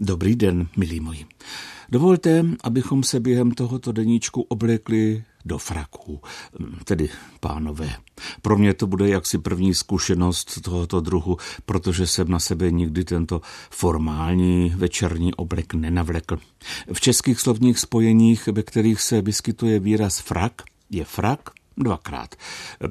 Dobrý den, milí moji. Dovolte, abychom se během tohoto deníčku oblékli do fraků, tedy pánové. Pro mě to bude jaksi první zkušenost tohoto druhu, protože jsem na sebe nikdy tento formální večerní oblek nenavlekl. V českých slovních spojeních, ve kterých se vyskytuje výraz frak, je frak dvakrát.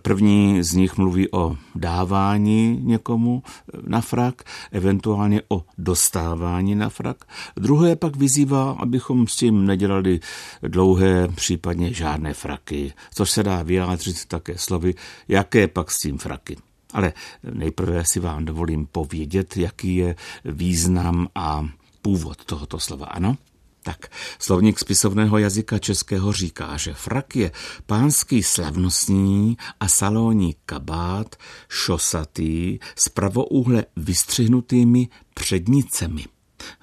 První z nich mluví o dávání někomu na frak, eventuálně o dostávání na frak. Druhé pak vyzývá, abychom s tím nedělali dlouhé, případně žádné fraky, což se dá vyjádřit také slovy, jaké pak s tím fraky. Ale nejprve si vám dovolím povědět, jaký je význam a původ tohoto slova, ano? Tak, slovník spisovného jazyka českého říká, že frak je pánský slavnostní a salónní kabát šosatý s pravouhle vystřihnutými přednicemi.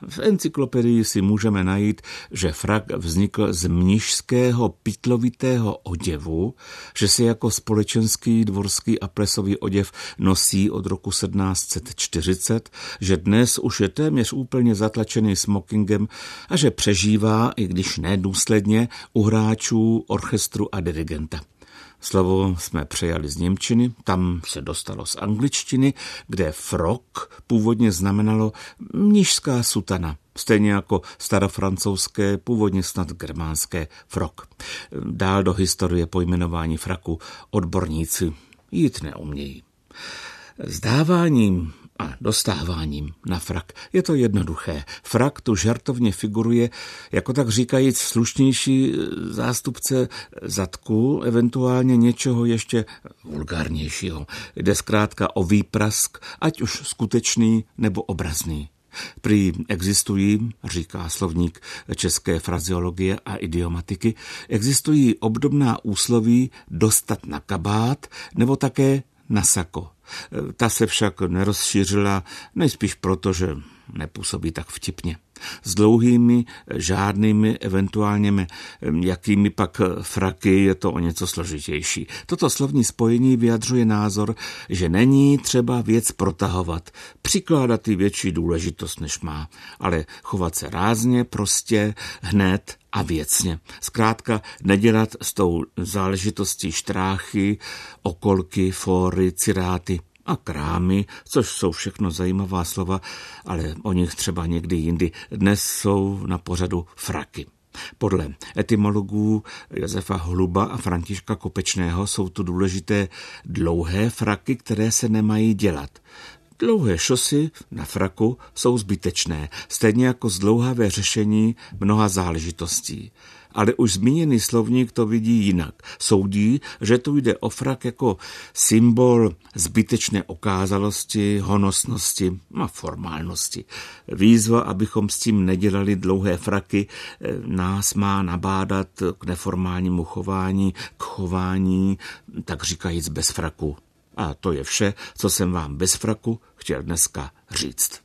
V encyklopedii si můžeme najít, že frak vznikl z mnišského pytlovitého oděvu, že se jako společenský, dvorský a plesový oděv nosí od roku 1740, že dnes už je téměř úplně zatlačený smokingem a že přežívá, i když nedůsledně, u hráčů, orchestru a dirigenta. Slovo jsme přejali z němčiny, tam se dostalo z angličtiny, kde frok původně znamenalo mnišská sutana, stejně jako starofrancouzské, původně snad germánské frok. Dál do historie pojmenování fraku odborníci jít neumějí. S dáváním a dostáváním na frak je to jednoduché. Frak tu žartovně figuruje jako tak říkajíc slušnější zástupce zadku, eventuálně něčeho ještě vulgárnějšího. Jde zkrátka o výprask, ať už skutečný nebo obrazný. Prý existují, říká slovník české frazeologie a idiomatiky, existují obdobná úsloví dostat na kabát nebo také na sako. Ta se však nerozšířila, nejspíš proto, že nepůsobí tak vtipně. S dlouhými, žádnými, eventuálně jakými pak fraky je to o něco složitější. Toto slovní spojení vyjadřuje názor, že není třeba věc protahovat, přikládat jí větší důležitost, než má, ale chovat se rázně, prostě, hned a věcně. Zkrátka nedělat s tou záležitostí štráchy, okolky, fóry, ciráty a krámy, což jsou všechno zajímavá slova, ale o nich třeba někdy jindy. Dnes jsou na pořadu fraky. Podle etymologů Josefa Hluba a Františka Kopečného jsou tu důležité dlouhé fraky, které se nemají dělat. Dlouhé šosy na fraku jsou zbytečné, stejně jako zdlouhavé řešení mnoha záležitostí. Ale už zmíněný slovník to vidí jinak. Soudí, že tu jde o frak jako symbol zbytečné okázalosti, honosnosti a formálnosti. Výzva, abychom s tím nedělali dlouhé fraky, nás má nabádat k neformálnímu chování, k chování, tak říkajíc bez fraku. A to je vše, co jsem vám bez fraku chtěl dneska říct.